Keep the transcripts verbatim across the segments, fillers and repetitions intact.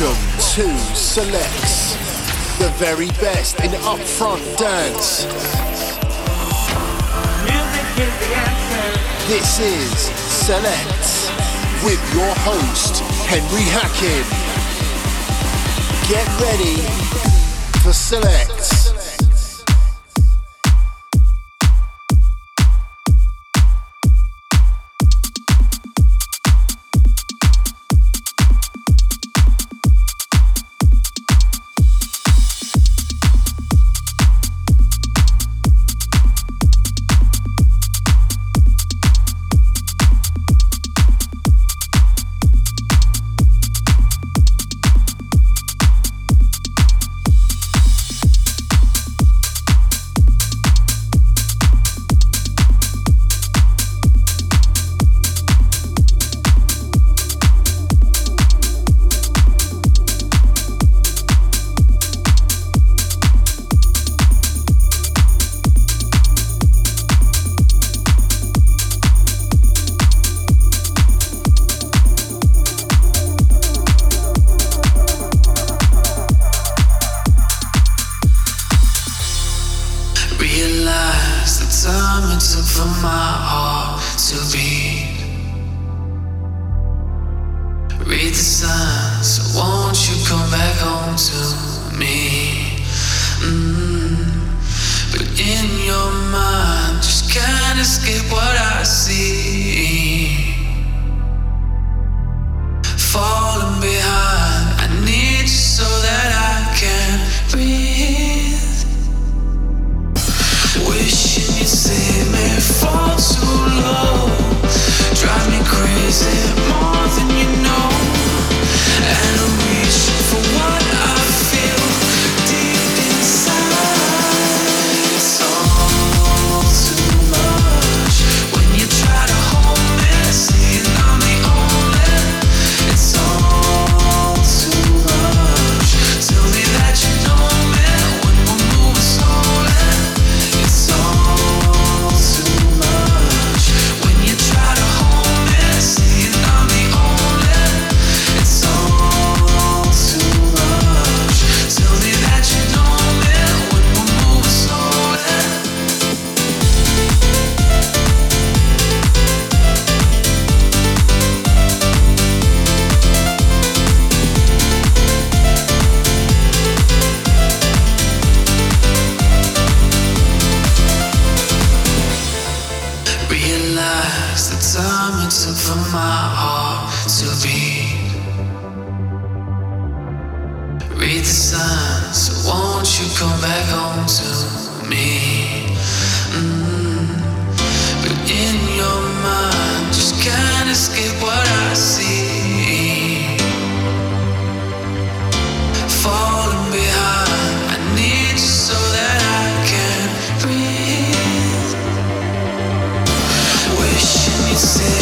Welcome to Selects, the very best in upfront dance. Music is the answer. This is Selects with your host, Henry Hacking. Get ready for Selects. Inside.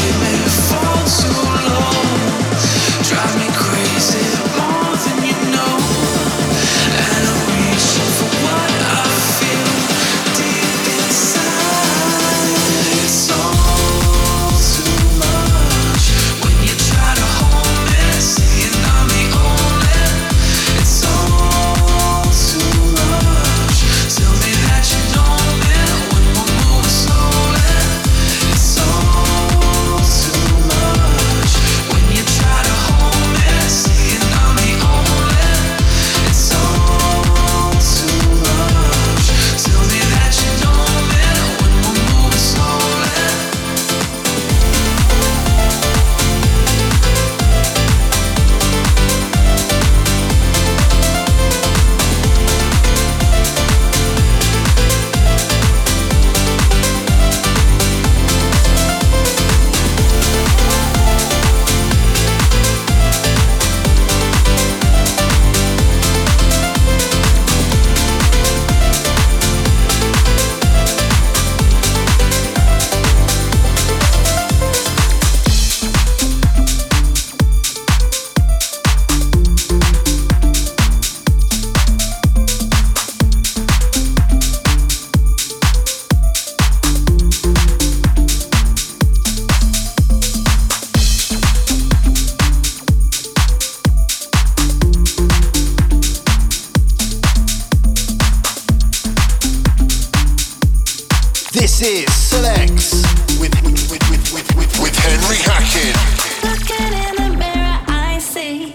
This is Selects with, with, with, with, with, with, with Henry Hacking. Looking in the mirror, I see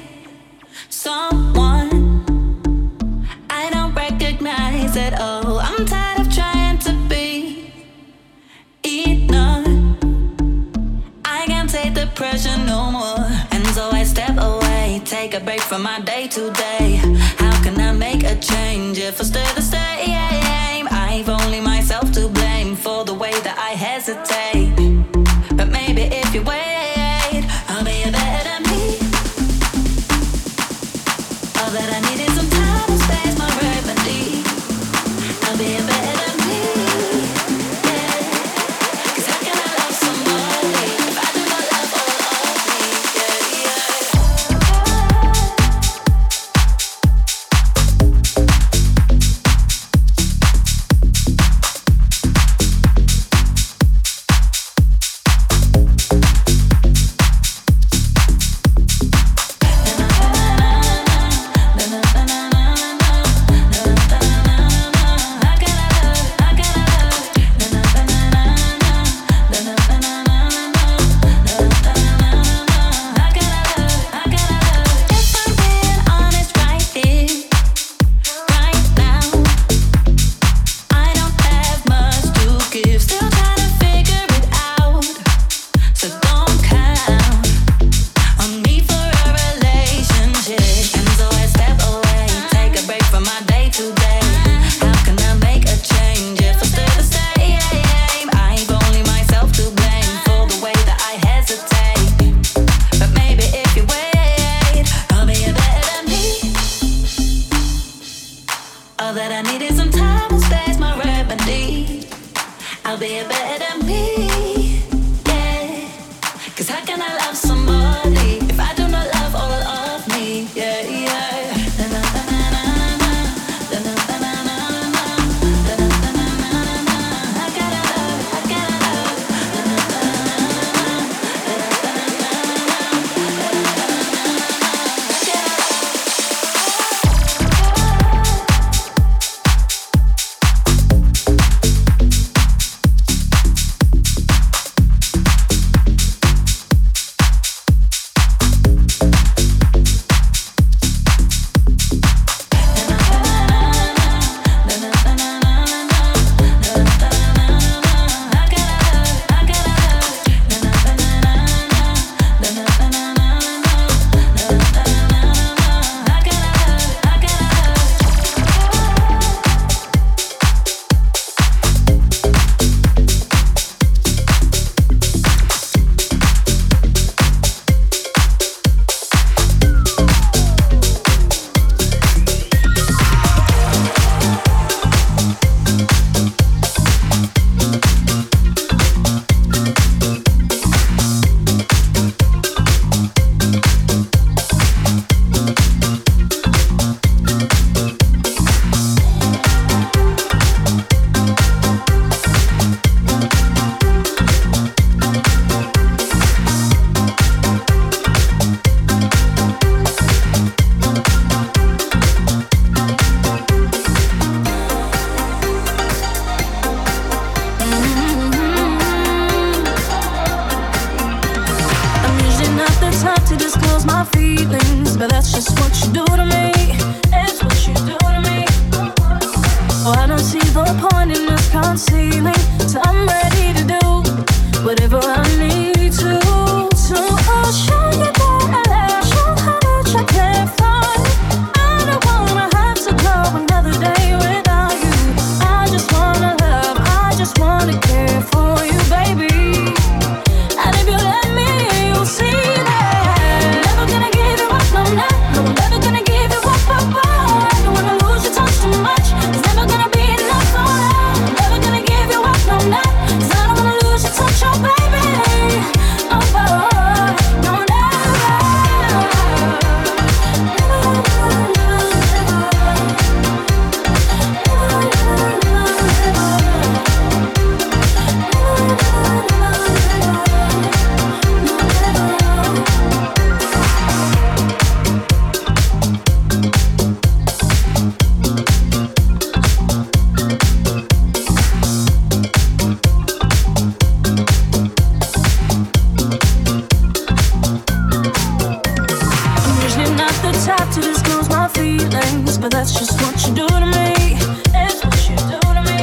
someone I don't recognize at all. I'm tired of trying to be enough. I can't take the pressure no more, and so I step away, take a break from my day to day. How can I make a change if I stay the same? I've only myself to blame for the way that I hesitate, but maybe if you wait, I'll be a better me. All that I need is some time and space, my remedy. I'll be a better me, yeah. Cause how can I love somebody if I do not love all of me? Yeah, yeah. All that I need is some time and space, my remedy. I'll be a better me, yeah. Cause how can I love somebody if I do not love all of me, yeah, yeah. not the type to disclose my feelings, but that's just what you do to me. That's what you do to me.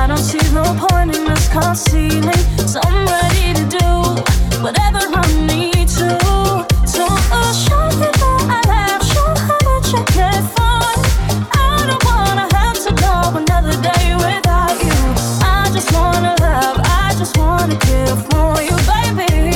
I don't see no point in this concealing. So I'm ready to do whatever I need to. So I'll show you that I have, show how much I care for. I don't wanna have to go another day without you. I just wanna love, I just wanna care for you, baby.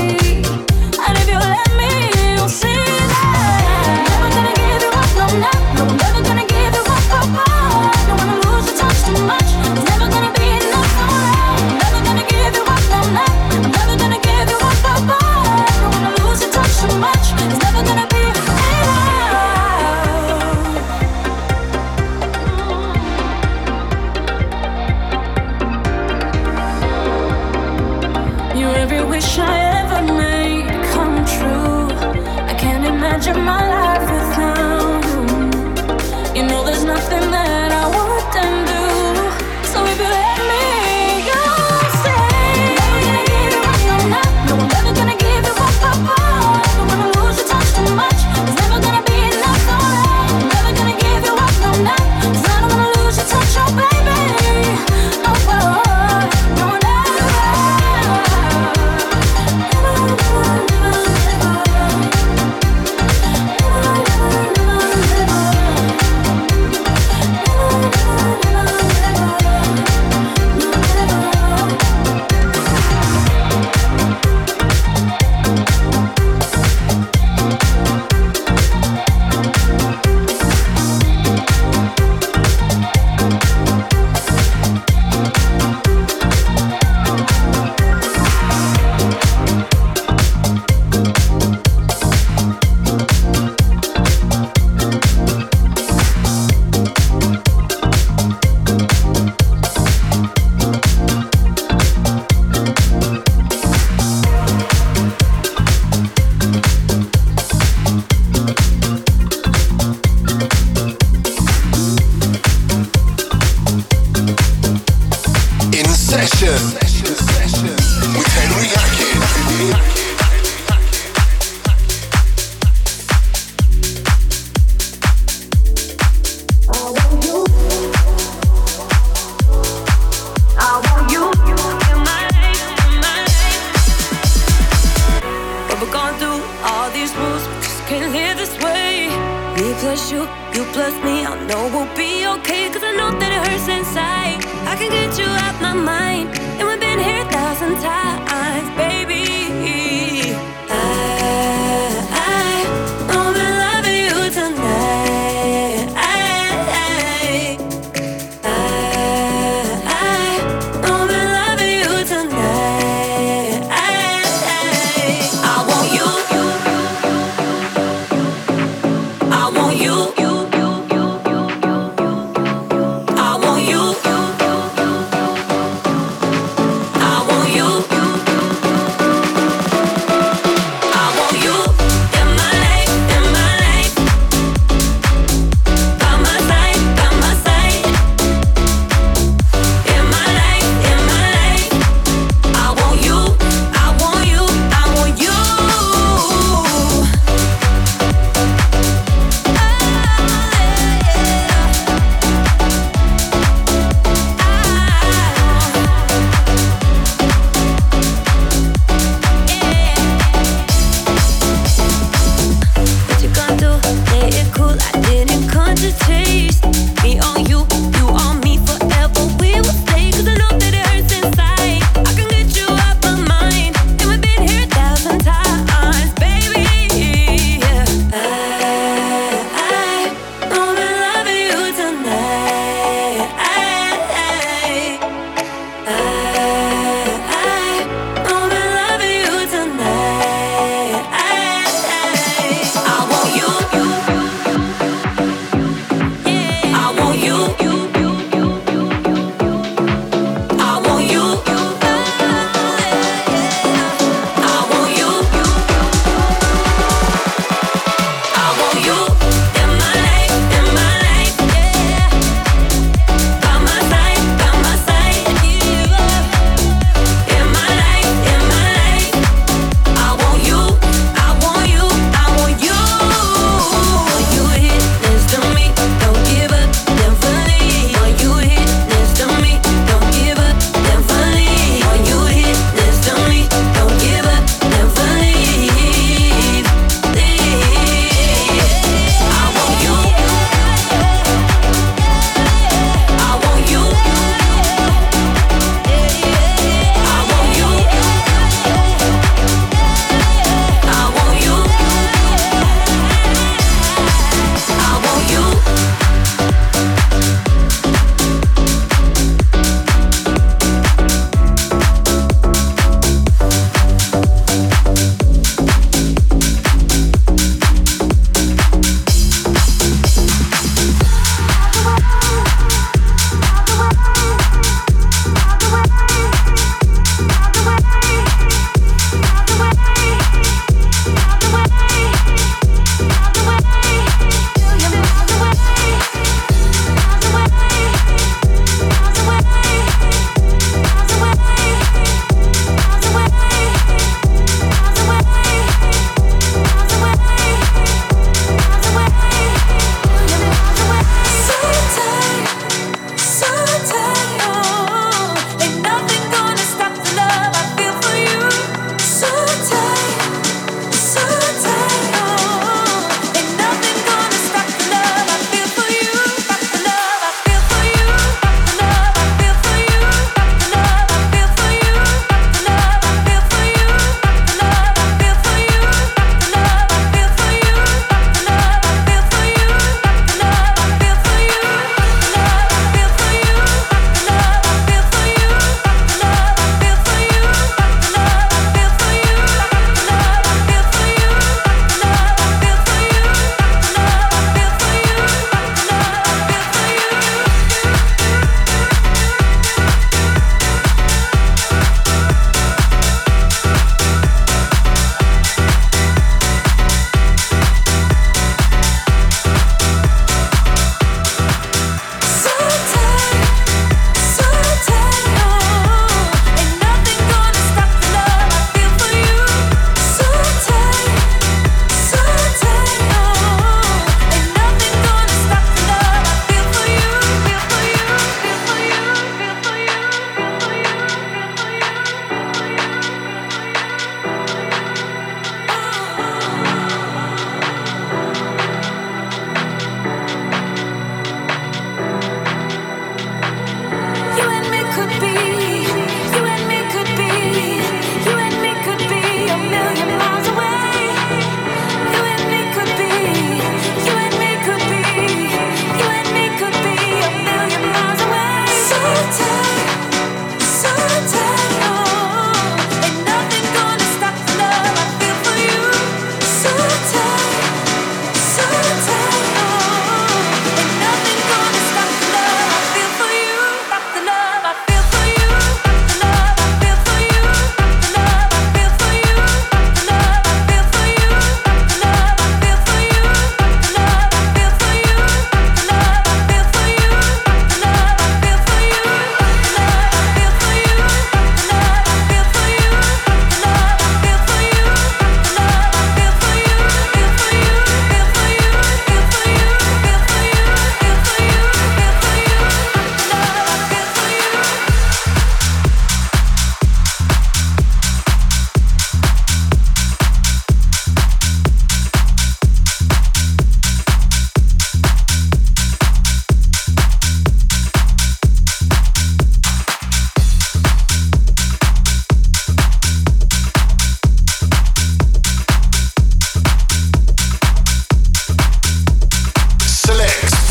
And if you let me, you'll see that I'm never gonna give you up, no, no, no, I'm never gonna give you up, oh, oh. I don't wanna lose your touch too much. It's never gonna be enough, no, no, I'm never gonna give you up, no, no, I'm never gonna give you up, oh, oh. I don't wanna lose your touch too much. It's never gonna be enough. You're every wish I ever made true. I can't imagine my life without you. You know there's nothing that I wouldn't do. So if you let me, you'll say never gonna give you up, no, no, no, I'm never gonna give you up, oh, oh. I don't wanna lose your touch too much. It's never gonna be enough, no, no, I'm never gonna give you up, no, no, 'cause I don't wanna lose your touch, oh, baby, oh, oh, oh. No, no, no, no.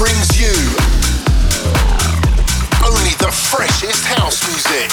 brings you only the freshest house music.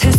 This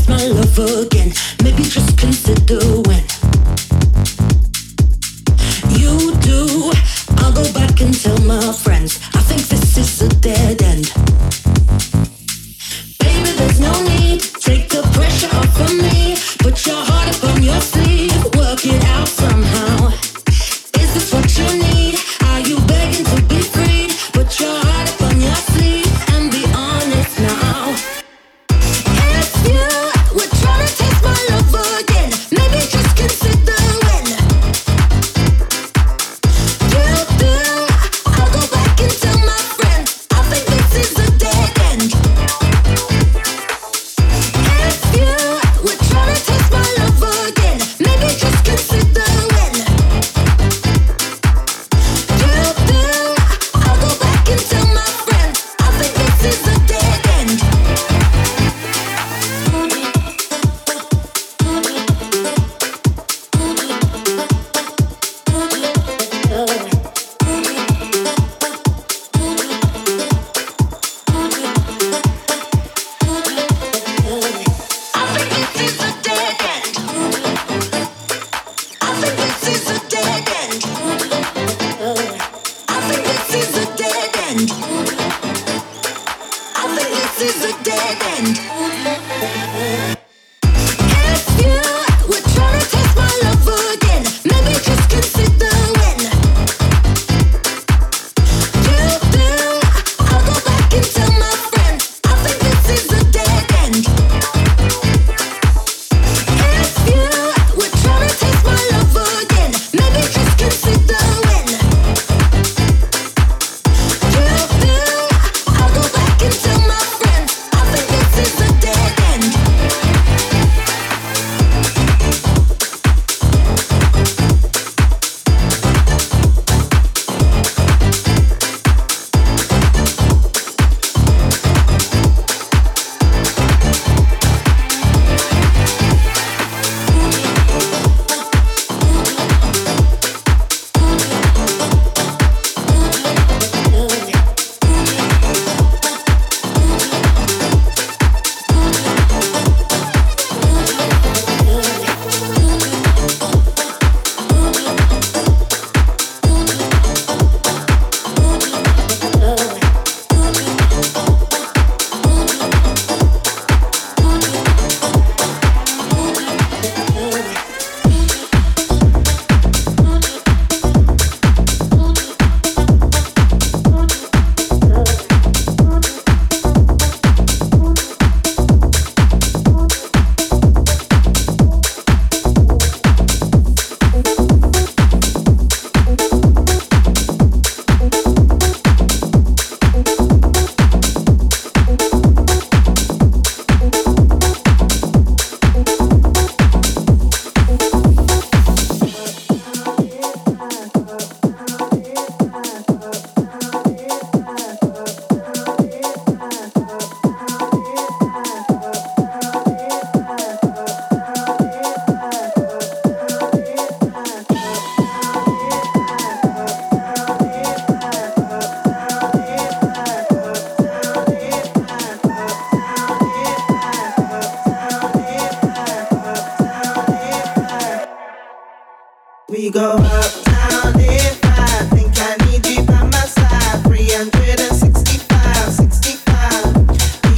we go uptown if I think I need you by my side. Three sixty-five, sixty-five.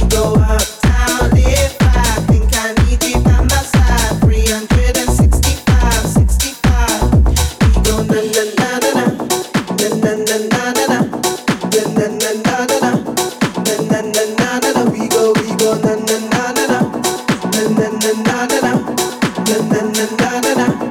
We go uptown if I think I need you by my side. Three sixty-five, sixty-five. We go na na na na na na na na na na na na na na na na na na. We go we go na na na na na na na na na na na na na na.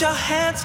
Put your hands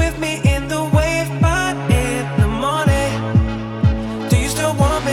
with me in the wave, but in the morning, do you still want me?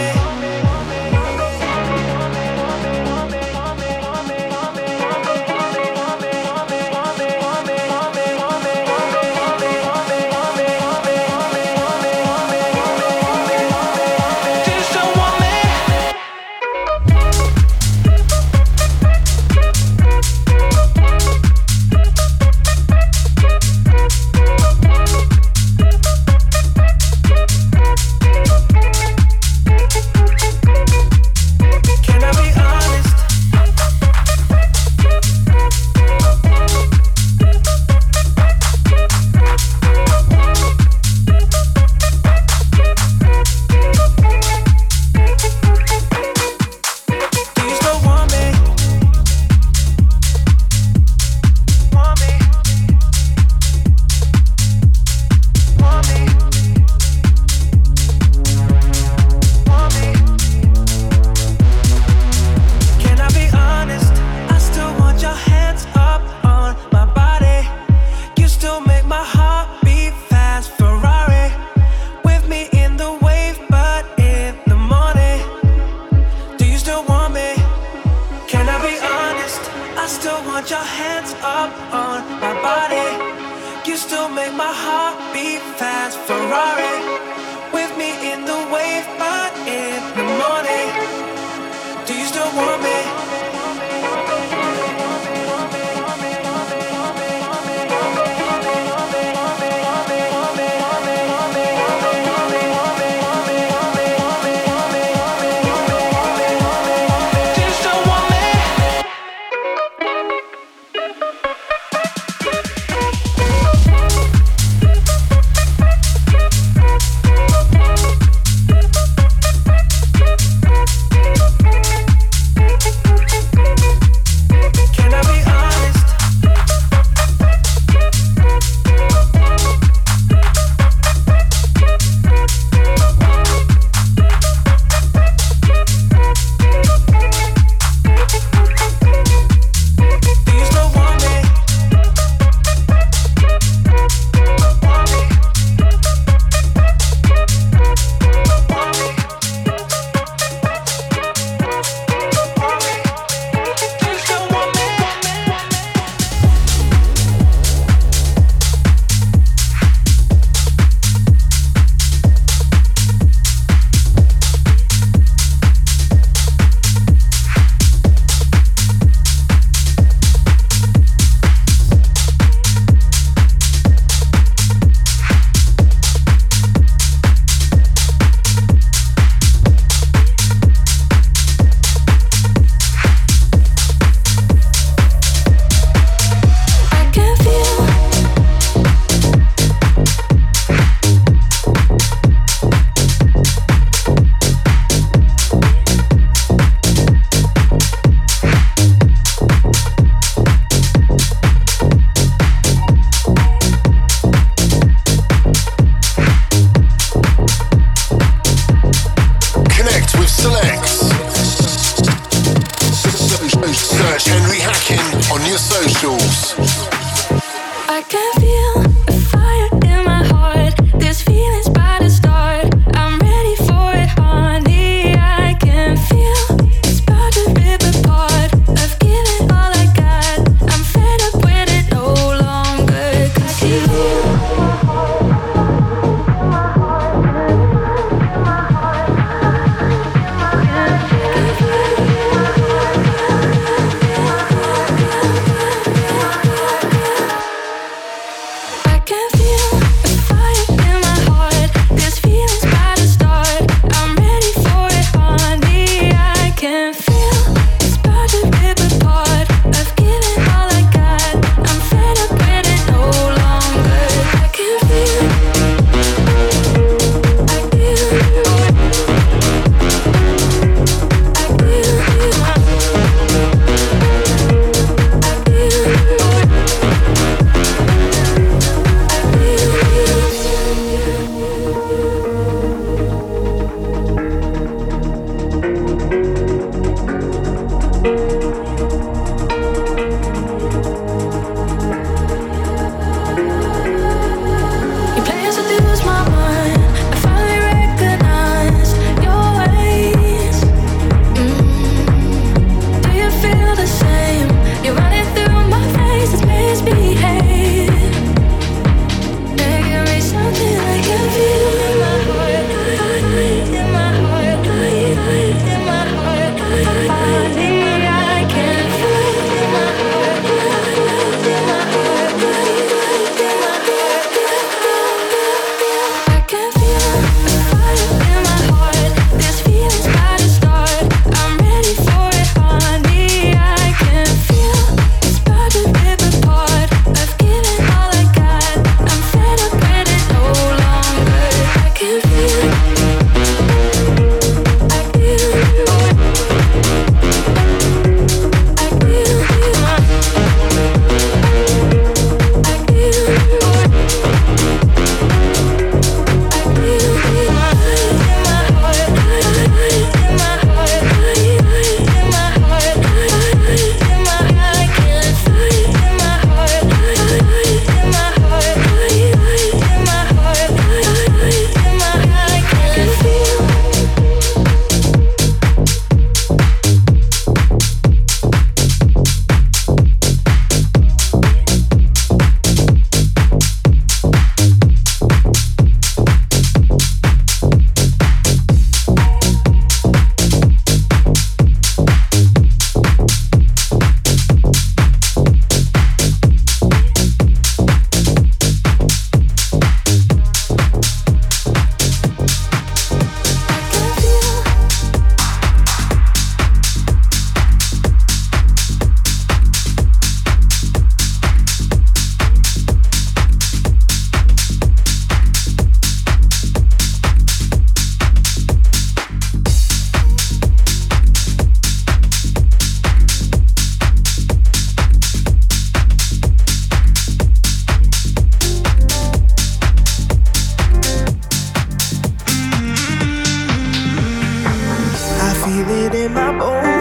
Search Henry Hacking on your socials. I can feel the fire in my heart. This feeling's by the start. I'm ready for it, honey. I can feel it's about to rip apart. I've given all I got. I'm fed up with it no longer. I can feel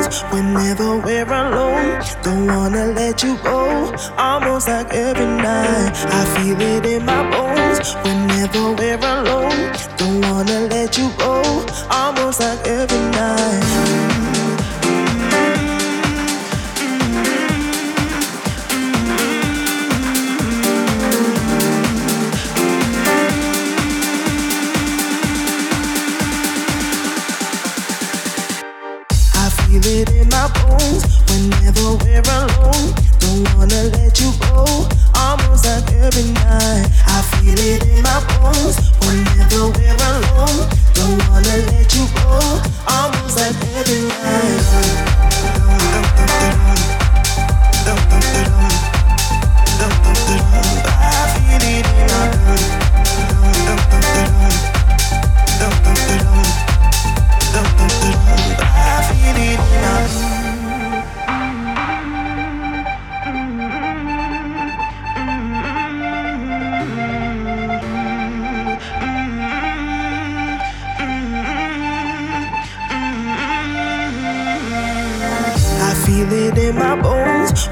close whenever we're alone. Don't wanna let you go, almost like every night. I feel it in my bones whenever we're alone. Don't wanna let you go, almost like every night. Whenever we're alone, don't wanna let you go, almost like every night. I feel it in my bones. Whenever we're alone, don't wanna let you go, almost like every night. I feel it in my bones.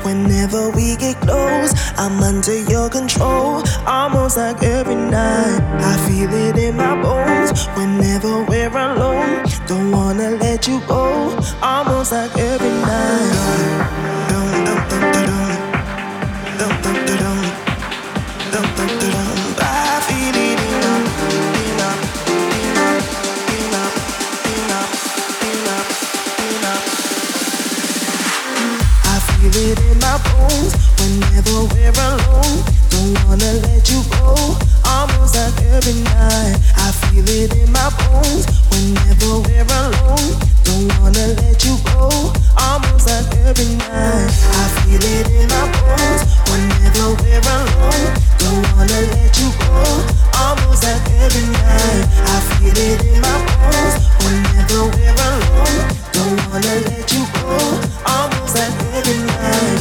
Whenever we get close, I'm under your control, almost like every night. I feel it in my bones. Whenever we're alone, don't wanna let you go, almost like every night. I feel it. It in my bones whenever we're alone. Don't wanna let you go, almost like every night. I feel it in my bones whenever we're alone. Don't wanna let you go, almost like every night. I feel it in my bones whenever we're alone. Don't wanna let you go, almost like every night. I feel it in my bones whenever we're alone. Don't wanna let you go, almost like every night.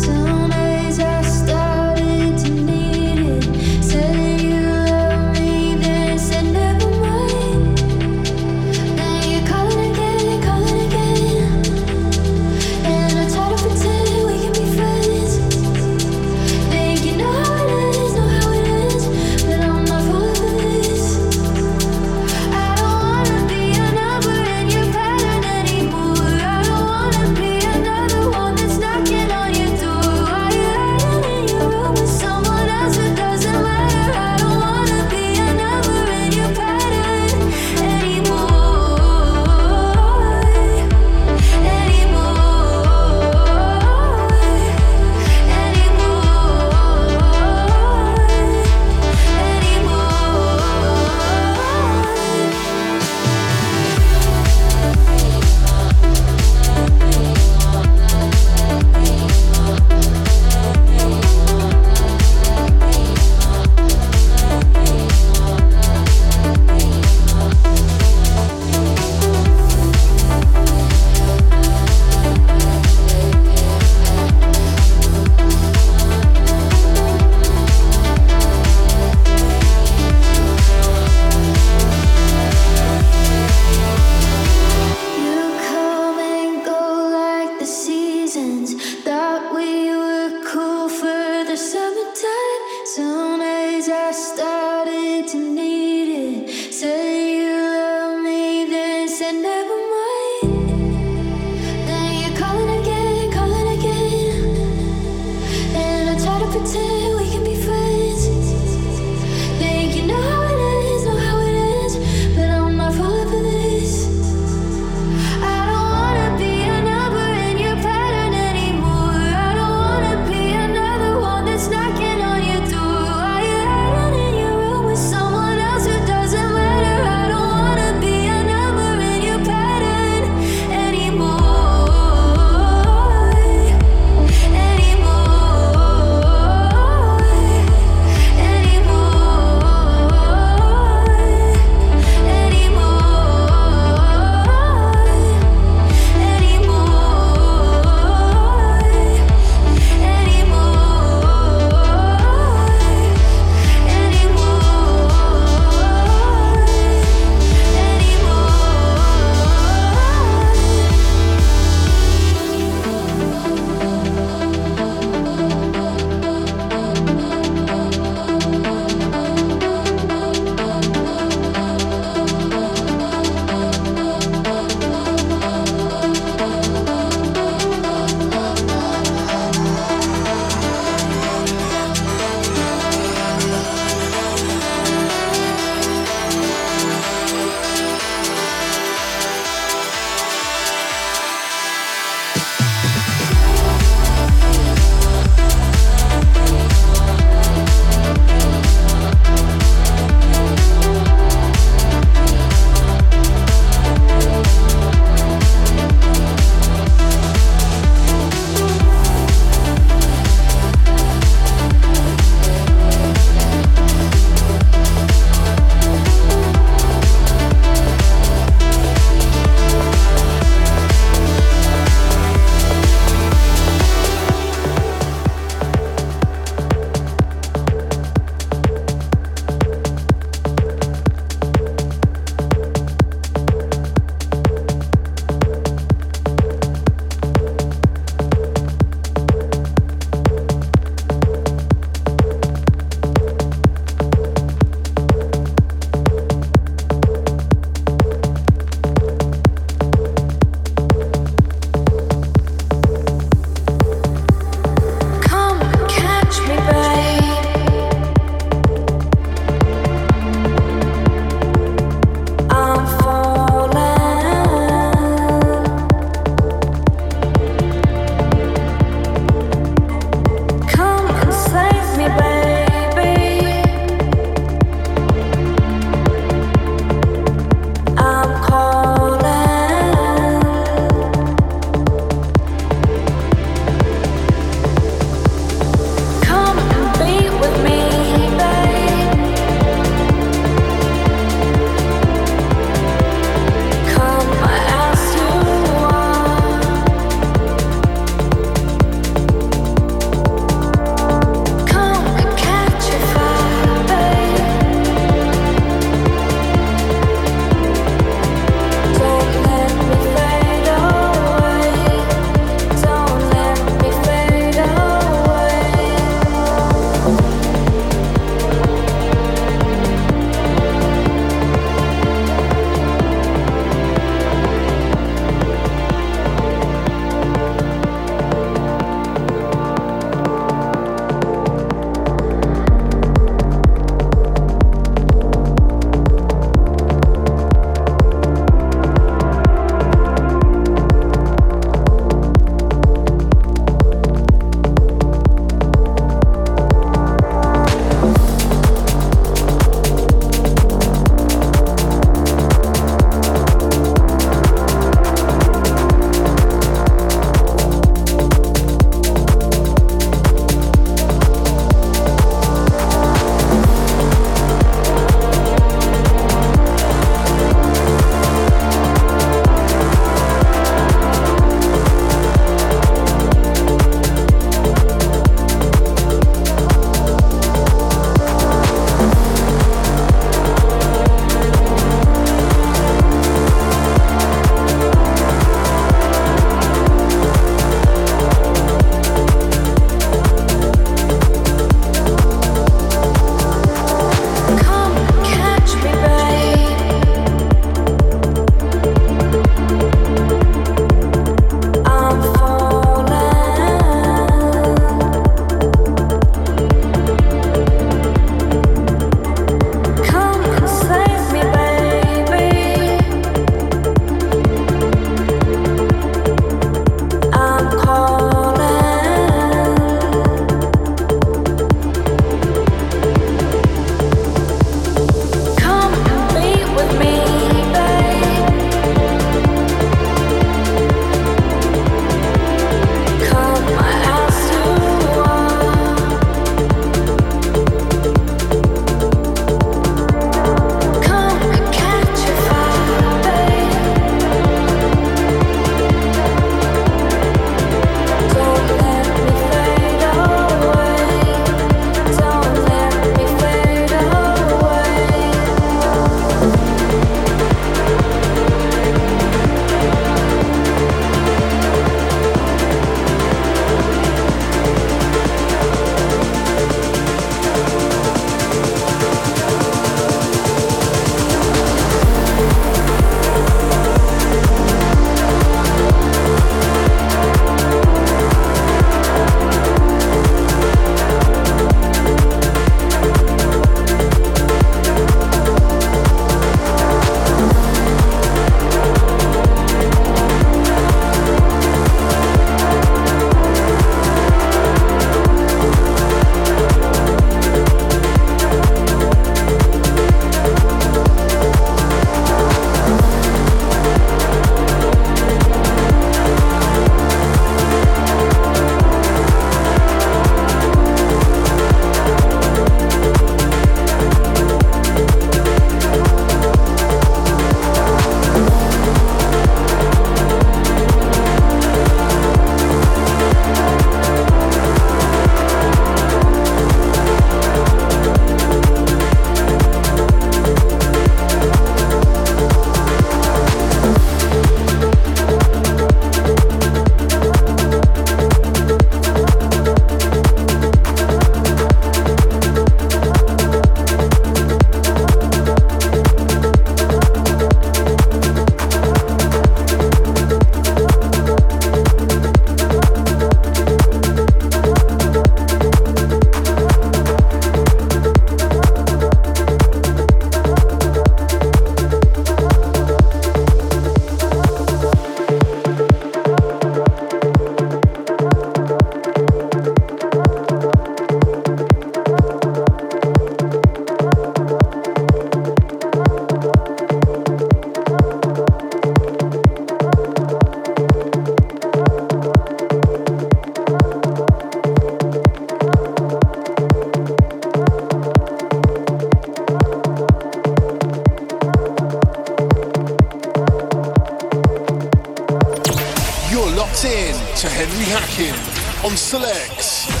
locked in to Henry Hacking on Selects.